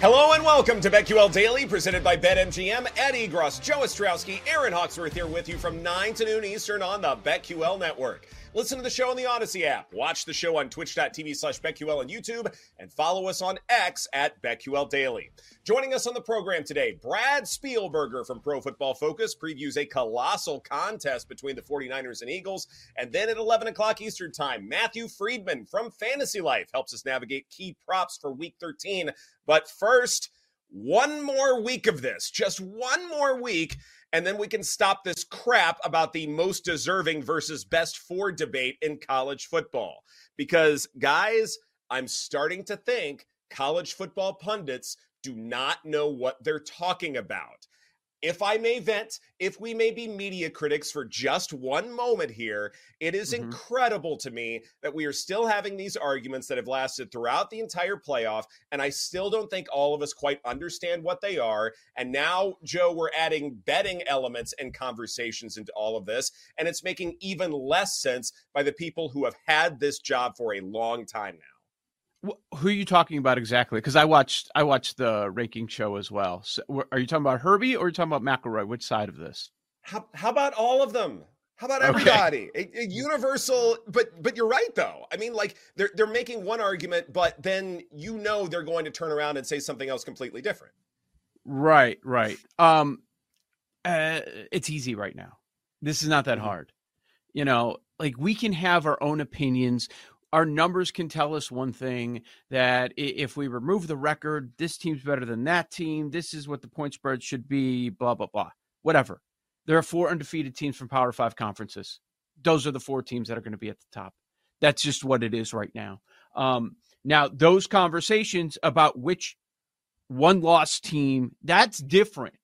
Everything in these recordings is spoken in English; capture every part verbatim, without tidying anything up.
Hello and welcome to BetQL Daily, presented by BetMGM. Eddie Gross, Joe Ostrowski, Erin Hawksworth here with you from nine to noon Eastern on the BetQL Network. Listen to the show on the Odyssey app. Watch the show on twitch dot t v slash BetQL and YouTube. And follow us on X at BetQL Daily. Joining us on the program today, Brad Spielberger from Pro Football Focus previews a colossal contest between the forty-niners and Eagles. And then at eleven o'clock Eastern time, Matthew Friedman from Fantasy Life helps us navigate key props for Week thirteen. But first, one more week of this, just one more week, and then we can stop this crap about the most deserving versus best four debate in college football. Because, guys, I'm starting to think college football pundits do not know what they're talking about. If I may vent, if we may be media critics for just one moment here, it is mm-hmm. incredible to me that we are still having these arguments that have lasted throughout the entire playoff, and I still don't think all of us quite understand what they are. And now, Joe, we're adding betting elements and conversations into all of this, and it's making even less sense by the people who have had this job for a long time now. Who are you talking about exactly? Because I watched I watched the ranking show as well. So, are you talking about Herbie or are you talking about McElroy? Which side of this? How, how about all of them? How about everybody? Okay. A, a universal, but but you're right, though. I mean, like, they're, they're making one argument, but then you know they're going to turn around and say something else completely different. Right, right. Um, uh, it's easy right now. This is not that hard. You know, like, we can have our own opinions. Our numbers can tell us one thing, that if we remove the record, this team's better than that team. This is what the point spread should be, blah, blah, blah, whatever. There are four undefeated teams from Power Five conferences. Those are the four teams that are going to be at the top. That's just what it is right now. Um, now, those conversations about which one loss team, that's different.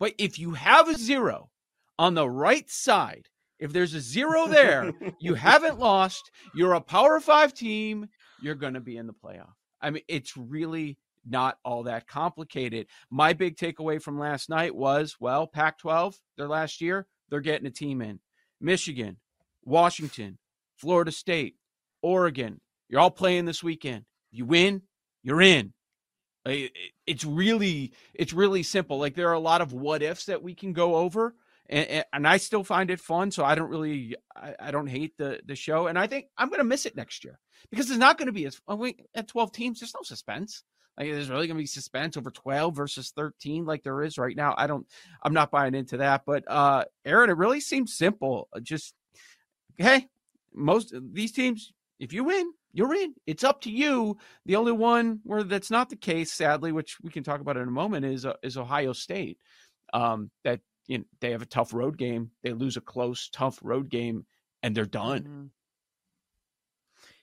But if you have a zero on the right side, if there's a zero there, you haven't lost. You're a Power Five team. You're going to be in the playoff. I mean, it's really not all that complicated. My big takeaway from last night was, well, Pac twelve, their last year, they're getting a team in. Michigan, Washington, Florida State, Oregon, you're all playing this weekend. You win, you're in. It's really, it's really simple. Like, there are a lot of what ifs that we can go over. And, and I still find it fun, so I don't really, I, I don't hate the, the show. And I think I'm going to miss it next year because there's not going to be, as at twelve teams, there's no suspense. Like, there's really going to be suspense over twelve versus thirteen like there is right now. I don't, I'm not buying into that. But, uh, Erin, it really seems simple. Just, hey, most of these teams, if you win, you're in. It's up to you. The only one where that's not the case, sadly, which we can talk about in a moment, is uh, is Ohio State. Um, that, You know, they have a tough road game. They lose a close, tough road game, and they're done. Mm-hmm.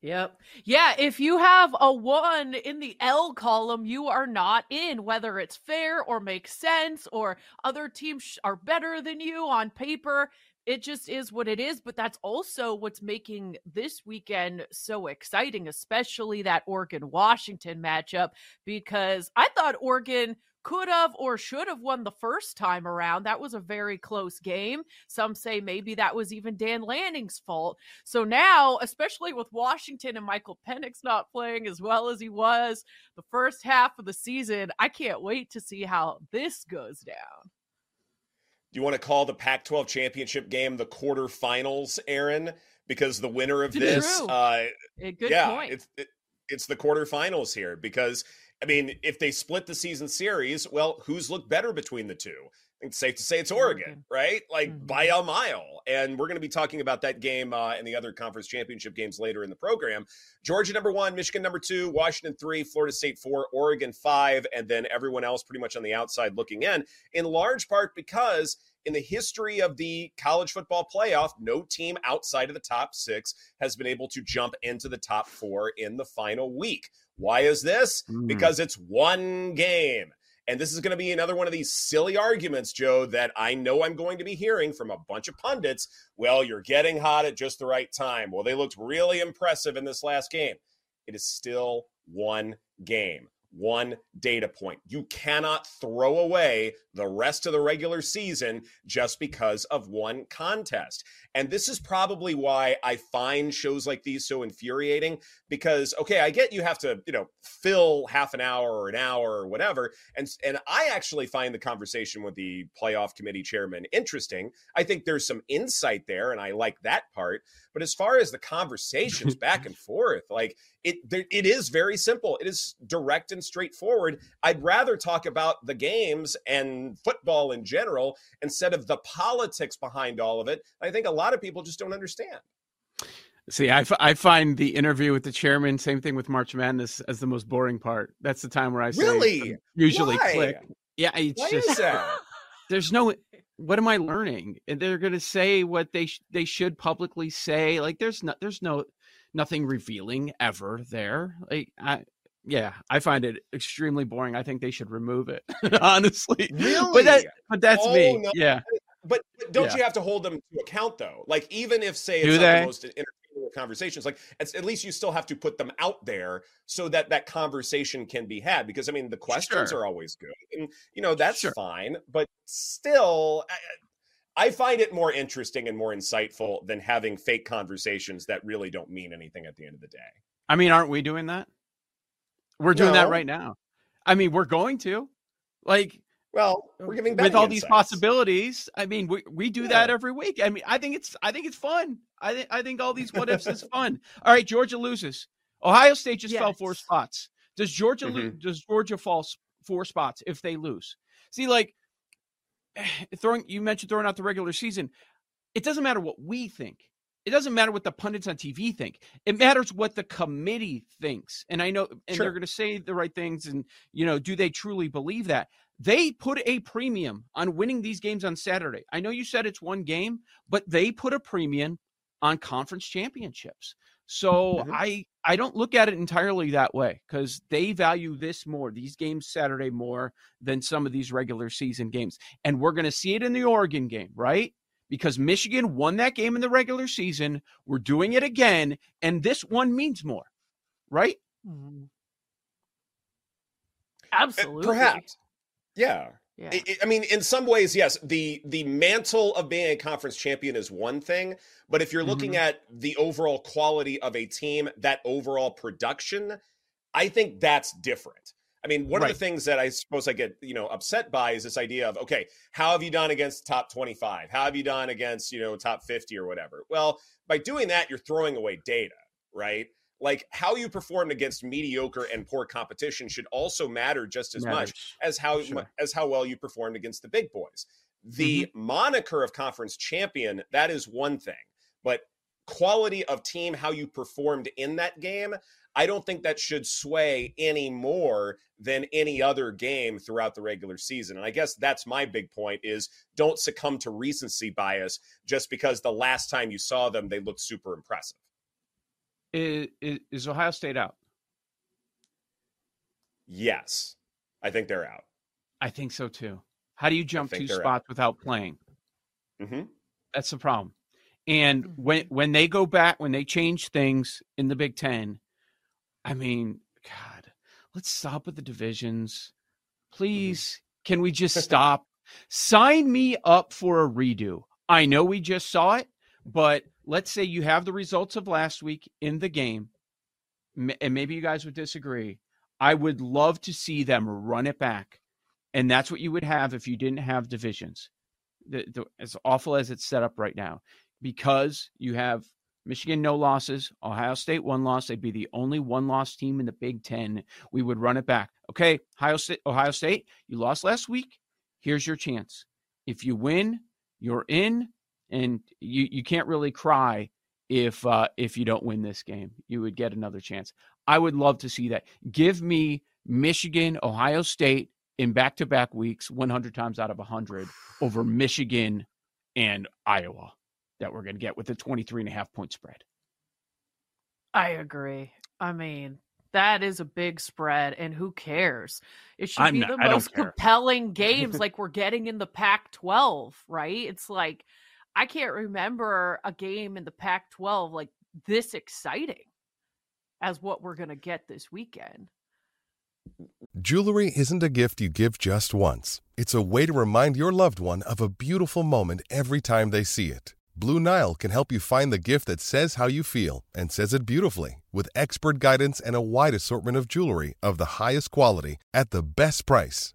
Yep. Yeah. If you have a one in the L column, you are not in, whether it's fair or makes sense or other teams are better than you on paper. It just is what it is. But that's also what's making this weekend so exciting, especially that Oregon-Washington matchup, because I thought Oregon could have or should have won the first time around. That was a very close game. Some say maybe that was even Dan Lanning's fault. So now, especially with Washington and Michael Penix not playing as well as he was the first half of the season, I can't wait to see how this goes down. Do you want to call the Pac twelve championship game the quarterfinals, Erin? because the winner of this, uh, Good yeah, point. it's it, it's the quarterfinals here. Because I mean, if they split the season series, well, who's looked better between the two? I think it's safe to say it's Oregon, right? Like mm-hmm. by a mile. And we're going to be talking about that game uh, and the other conference championship games later in the program. Georgia number one, Michigan number two, Washington three, Florida State four, Oregon five, and then everyone else pretty much on the outside looking in, in large part because in the history of the college football playoff, no team outside of the top six has been able to jump into the top four in the final week. Why is this? Mm. Because it's one game. And this is going to be another one of these silly arguments, Joe, that I know I'm going to be hearing from a bunch of pundits. Well, you're getting hot at just the right time. Well, they looked really impressive in this last game. It is still one game, one data point. You cannot throw away the rest of the regular season just because of one contest. And this is probably why I find shows like these so infuriating, because, okay, I get you have to, you know, fill half an hour or an hour or whatever. And, and I actually find the conversation with the playoff committee chairman interesting. I think there's some insight there, and I like that part. But as far as the conversations back and forth, like it, there, it is very simple. It is direct and straightforward. I'd rather talk about the games and football in general instead of the politics behind all of it. I think a lot of people just don't understand. See, I, f- I find the interview with the chairman, same thing with March Madness, as the most boring part. That's the time where I say, really? usually Why? click. Yeah, it's Why just there's no. What am I learning? And they're going to say what they sh- they should publicly say. Like there's no there's no nothing revealing ever there. Like I yeah, I find it extremely boring. I think they should remove it. Honestly. Really? But that, but that's oh, me. No. Yeah. But, but don't yeah. you have to hold them to account though? Like even if say it's not the most entertaining conversations, like it's, at least you still have to put them out there so that that conversation can be had, because I mean the questions sure. are always good, and you know that's sure. fine, but still I, I find it more interesting and more insightful than having fake conversations that really don't mean anything at the end of the day. I mean, aren't we doing that? We're doing no. that right now. I mean, we're going to like. Well, we're giving back with all insights. These possibilities. I mean, we, we do yeah. that every week. I mean, I think it's I think it's fun. I think I think all these what ifs is fun. All right, Georgia loses. Ohio State just yes. fell four spots. Does Georgia mm-hmm. lose? Does Georgia fall four spots if they lose? See, like throwing you mentioned throwing out the regular season. It doesn't matter what we think. It doesn't matter what the pundits on T V think. It matters what the committee thinks. And I know and sure. they're going to say the right things. And, you know, do they truly believe that? They put a premium on winning these games on Saturday. I know you said it's one game, but they put a premium on conference championships. So mm-hmm. I, I don't look at it entirely that way, because they value this more, these games Saturday more than some of these regular season games. And we're going to see it in the Oregon game, right? Because Michigan won that game in the regular season. We're doing it again. And this one means more, right? Absolutely. Perhaps. Yeah. yeah. I mean, in some ways, yes, the, the mantle of being a conference champion is one thing. But if you're looking mm-hmm. at the overall quality of a team, that overall production, I think that's different. I mean, one right. of the things that I suppose I get, you know, upset by is this idea of, okay, how have you done against top twenty-five? How have you done against, you know, top fifty or whatever? Well, by doing that, you're throwing away data, right? Like how you performed against mediocre and poor competition should also matter just as Matters. much as how sure. as how well you performed against the big boys. The mm-hmm. moniker of conference champion, that is one thing, but quality of team, how you performed in that game, I don't think that should sway any more than any other game throughout the regular season. And I guess that's my big point is don't succumb to recency bias just because the last time you saw them, they looked super impressive. Is, is Ohio State out? Yes. I think they're out. I think so too. How do you jump two spots out. without playing? Mm-hmm. That's the problem. And when, when they go back, when they change things in the Big Ten, I mean, God, let's stop with the divisions. Please, can we just stop? Sign me up for a redo. I know we just saw it, but let's say you have the results of last week in the game, and maybe you guys would disagree. I would love to see them run it back, and that's what you would have if you didn't have divisions, the, the, as awful as it's set up right now, because you have Michigan, no losses. Ohio State, one loss. They'd be the only one-loss team in the Big Ten. We would run it back. Okay, Ohio State, Ohio State, you lost last week. Here's your chance. If you win, you're in, and you, you can't really cry if uh, if you don't win this game. You would get another chance. I would love to see that. Give me Michigan, Ohio State in back-to-back weeks, one hundred times out of one hundred, over Michigan and Iowa that we're going to get with a twenty-three and a half point spread. I agree. I mean, that is a big spread, and who cares? It should I'm be not, the I most compelling games like we're getting in the Pac twelve, right? It's like, I can't remember a game in the Pac twelve like this exciting as what we're going to get this weekend. Jewelry isn't a gift you give just once. It's a way to remind your loved one of a beautiful moment every time they see it. Blue Nile can help you find the gift that says how you feel and says it beautifully, with expert guidance and a wide assortment of jewelry of the highest quality at the best price.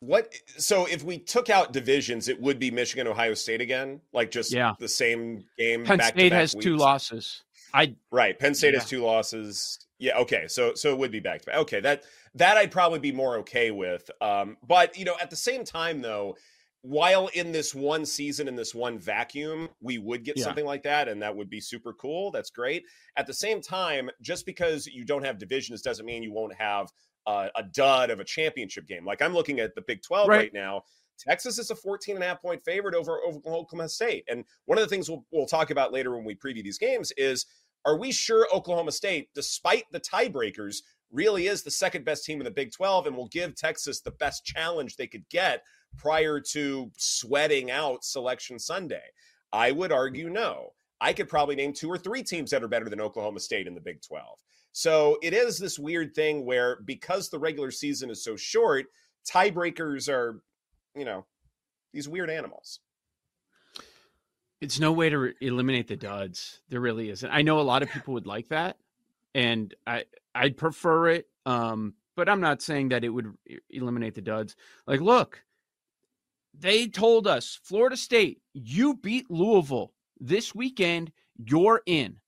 What so if we took out divisions, it would be Michigan, Ohio State again, like just yeah. the same game. Penn back State to back has weeks. two losses. I right. Penn State yeah. has two losses. Yeah. Okay. So so it would be back to back. Okay. That that I'd probably be more okay with. Um, but you know, at the same time though, while in this one season, in this one vacuum, we would get yeah. something like that, and that would be super cool. That's great. At the same time, just because you don't have divisions doesn't mean you won't have Uh, a dud of a championship game. Like I'm looking at the Big twelve right, right now. Texas is a fourteen and a half point favorite over Oklahoma State. And one of the things we'll, we'll talk about later when we preview these games is, are we sure Oklahoma State, despite the tiebreakers, really is the second best team in the Big twelve and will give Texas the best challenge they could get prior to sweating out Selection Sunday? I would argue no. I could probably name two or three teams that are better than Oklahoma State in the Big twelve. So it is this weird thing where, because the regular season is so short, tiebreakers are, you know, these weird animals. It's no way to re- eliminate the duds. There really isn't. I know a lot of people would like that, and I I'd prefer it. Um, but I'm not saying that it would eliminate the duds. Like, look, they told us, Florida State, you beat Louisville this weekend, you're in.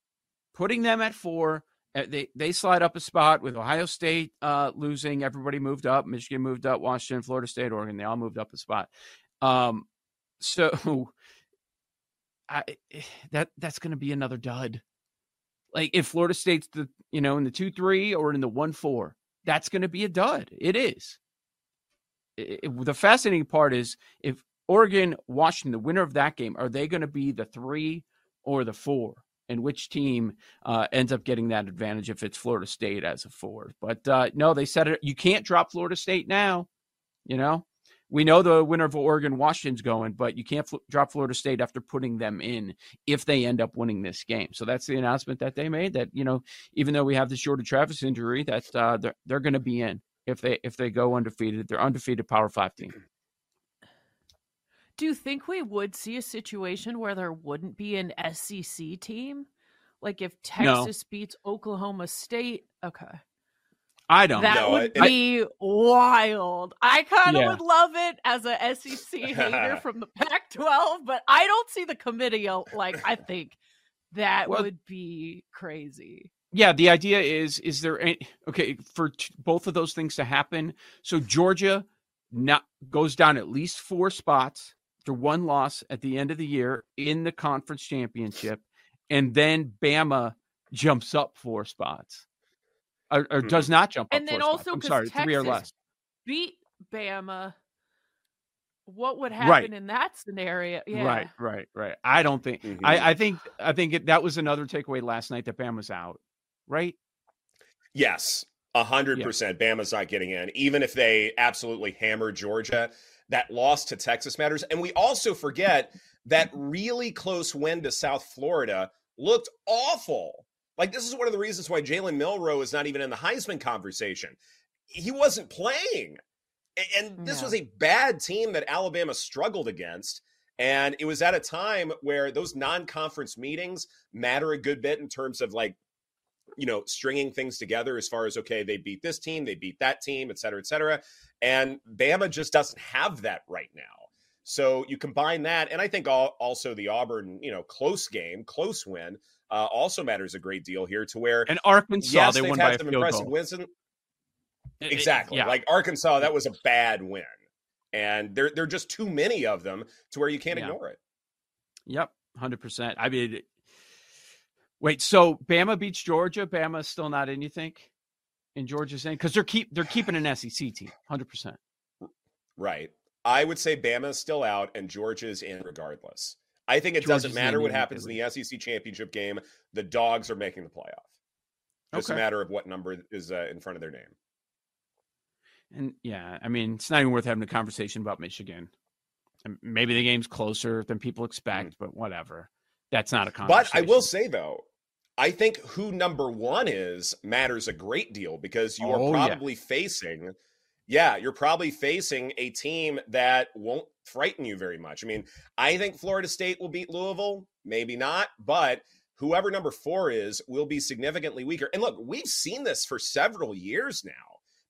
Putting them at four. They they slide up a spot with Ohio State uh, losing. Everybody moved up. Michigan moved up. Washington, Florida State, Oregon. They all moved up a spot. Um, so I, that that's going to be another dud. Like if Florida State's the you know in the two three or in the one four, that's going to be a dud. It is. It, it, the fascinating part is if Oregon, Washington, the winner of that game, are they going to be the three or the four? And which team uh, ends up getting that advantage if it's Florida State as a four. But uh, no, they said it. You can't drop Florida State now. You know, we know the winner of Oregon, Washington's going, but you can't fl- drop Florida State after putting them in if they end up winning this game. So that's the announcement that they made, that, you know, even though we have the Jordan Travis injury, that uh, they're, they're going to be in if they if they go undefeated. They're undefeated Power Five team. Do you think we would see a situation where there wouldn't be an S E C team? Like if Texas no. beats Oklahoma State? Okay. I don't that know. That would I, be I, wild. I kind of yeah. would love it as a S E C hater from the Pac twelve, but I don't see the committee. Like, I think that well, would be crazy. yeah, the idea is, is there any, okay, for t- both of those things to happen. So Georgia not, goes down at least four spots after one loss at the end of the year in the conference championship, and then Bama jumps up four spots or, or hmm. does not jump up. And then four also, because Texas three or less. beat Bama, what would happen right. in that scenario? Yeah. Right, right, right. I don't think mm-hmm. – I, I think I think it, that was another takeaway last night that Bama's out, right? Yes, one hundred percent. Yeah. Bama's not getting in. Even if they absolutely hammer Georgia, that loss to Texas matters. And we also forget that really close win to South Florida looked awful. Like, this is one of the reasons why Jalen Milroe is not even in the Heisman conversation. He wasn't playing. And this yeah. was a bad team that Alabama struggled against. And it was at a time where those non-conference meetings matter a good bit in terms of, like, you know, stringing things together as far as, okay, they beat this team, they beat that team, et cetera, et cetera. And Bama just doesn't have that right now. So you combine that. And I think all, also the Auburn, you know, close game, close win uh, also matters a great deal here to where. And Arkansas, yes, they won by a field goal. Wins in, Exactly. It, yeah. Like Arkansas, that was a bad win. And there, there are just too many of them to where you can't yeah. ignore it. Yep, one hundred percent. I mean, wait, so Bama beats Georgia. Bama's still not in, you think? In Georgia's in? Because they're, keep, they're keeping an S E C team, one hundred percent. Right. I would say Bama's still out and Georgia's in regardless. I think it Georgia's doesn't matter what happens in the S E C championship game. The Dogs are making the playoff. Just okay. a matter of what number is uh, in front of their name. And yeah, I mean, it's not even worth having a conversation about Michigan. And maybe the game's closer than people expect, mm. but whatever. That's not a conversation. But I will say, though, I think who number one is matters a great deal because you oh, are probably yeah. facing, yeah, you're probably facing a team that won't frighten you very much. I mean, I think Florida State will beat Louisville, maybe not, but whoever number four is will be significantly weaker. And look, we've seen this for several years now.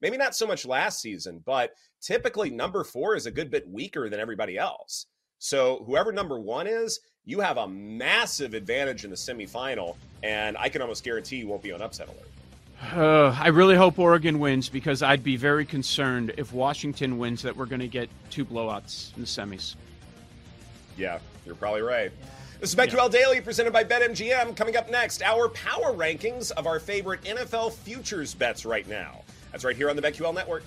Maybe not so much last season, but typically number four is a good bit weaker than everybody else. So whoever number one is, you have a massive advantage in the semifinal, and I can almost guarantee you won't be on upset alert. Uh, I really hope Oregon wins because I'd be very concerned if Washington wins that we're going to get two blowouts in the semis. Yeah, you're probably right. This is BetQL yeah. Daily presented by BetMGM. Coming up next, our power rankings of our favorite N F L futures bets right now. That's right here on the BetQL Network.